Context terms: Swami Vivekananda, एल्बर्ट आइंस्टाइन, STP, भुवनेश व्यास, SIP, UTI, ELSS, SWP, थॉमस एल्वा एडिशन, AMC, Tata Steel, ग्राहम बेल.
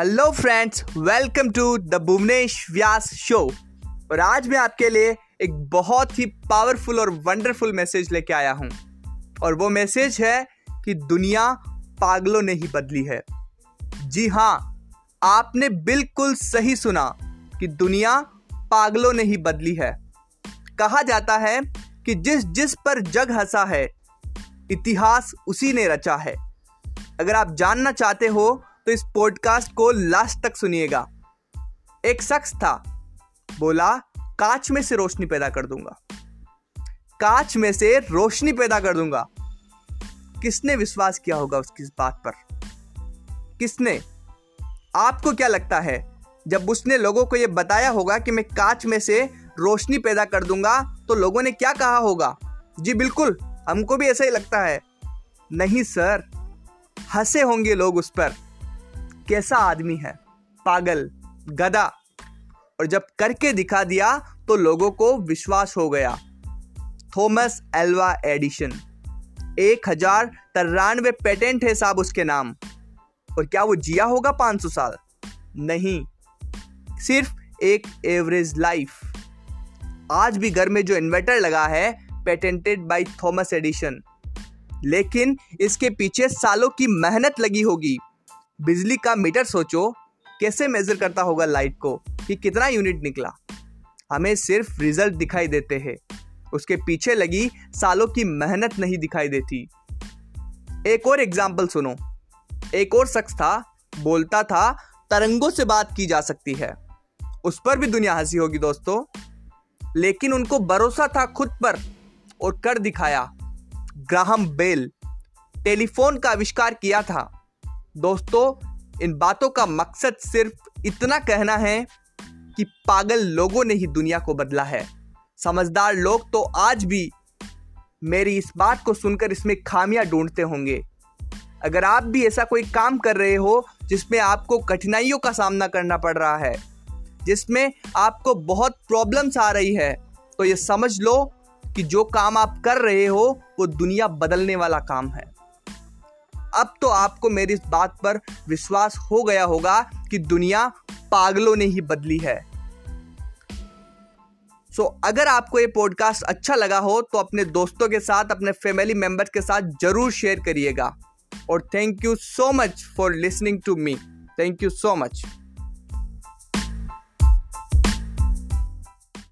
Hello friends, welcome to the भुवनेश व्यास show. और आज मैं आपके लिए एक बहुत ही पावरफुल और वंडरफुल मैसेज लेके आया हूँ। और वो मैसेज है कि दुनिया पागलों ने ही बदली है। जी हाँ, आपने बिल्कुल सही सुना कि दुनिया पागलों ने ही बदली है। कहा जाता है कि जिस पर जग हंसा है, इतिहास उसी ने रचा है। अगर आप जानना चाहते हो तो इस पॉडकास्ट को लास्ट तक सुनिएगा। एक शख्स था, बोला कांच में से रोशनी पैदा कर दूंगा, कांच में से रोशनी पैदा कर दूंगा। किसने विश्वास किया होगा उसकी इस बात पर? किसने? आपको क्या लगता है, जब उसने लोगों को यह बताया होगा कि मैं कांच में से रोशनी पैदा कर दूंगा तो लोगों ने क्या कहा होगा? जी बिल्कुल, हमको भी ऐसा ही लगता है। नहीं सर, हंसे होंगे लोग उस पर। कैसा आदमी है, पागल, गधा। और जब करके दिखा दिया तो लोगों को विश्वास हो गया। थॉमस एल्वा एडिशन, 1093 पेटेंट है साहब उसके नाम। और क्या वो जिया होगा 500 साल? नहीं, सिर्फ एक एवरेज लाइफ। आज भी घर में जो इन्वर्टर लगा है, पेटेंटेड बाय थॉमस एडिशन। लेकिन इसके पीछे सालों की मेहनत लगी होगी। बिजली का मीटर सोचो, कैसे मेजर करता होगा लाइट को कि कितना यूनिट निकला। हमें सिर्फ रिजल्ट दिखाई देते हैं, उसके पीछे लगी सालों की मेहनत नहीं दिखाई देती। एक और एग्जाम्पल सुनो। एक और शख्स था, बोलता था तरंगों से बात की जा सकती है। उस पर भी दुनिया हंसी होगी दोस्तों। लेकिन उनको भरोसा था खुद पर और कर दिखाया। ग्राहम बेल, टेलीफोन का आविष्कार किया था। दोस्तों, इन बातों का मकसद सिर्फ इतना कहना है कि पागल लोगों ने ही दुनिया को बदला है। समझदार लोग तो आज भी मेरी इस बात को सुनकर इसमें खामियां ढूंढते होंगे। अगर आप भी ऐसा कोई काम कर रहे हो जिसमें आपको कठिनाइयों का सामना करना पड़ रहा है, जिसमें आपको बहुत प्रॉब्लम्स आ रही है, तो ये समझ लो कि जो काम आप कर रहे हो वो दुनिया बदलने वाला काम है। अब तो आपको मेरी इस बात पर विश्वास हो गया होगा कि दुनिया पागलों ने ही बदली है। अगर आपको ये पॉडकास्ट अच्छा लगा हो तो अपने दोस्तों के साथ, अपने फैमिली मेंबर्स के साथ जरूर शेयर करिएगा। और thank you so much for listening to me. Thank you so much.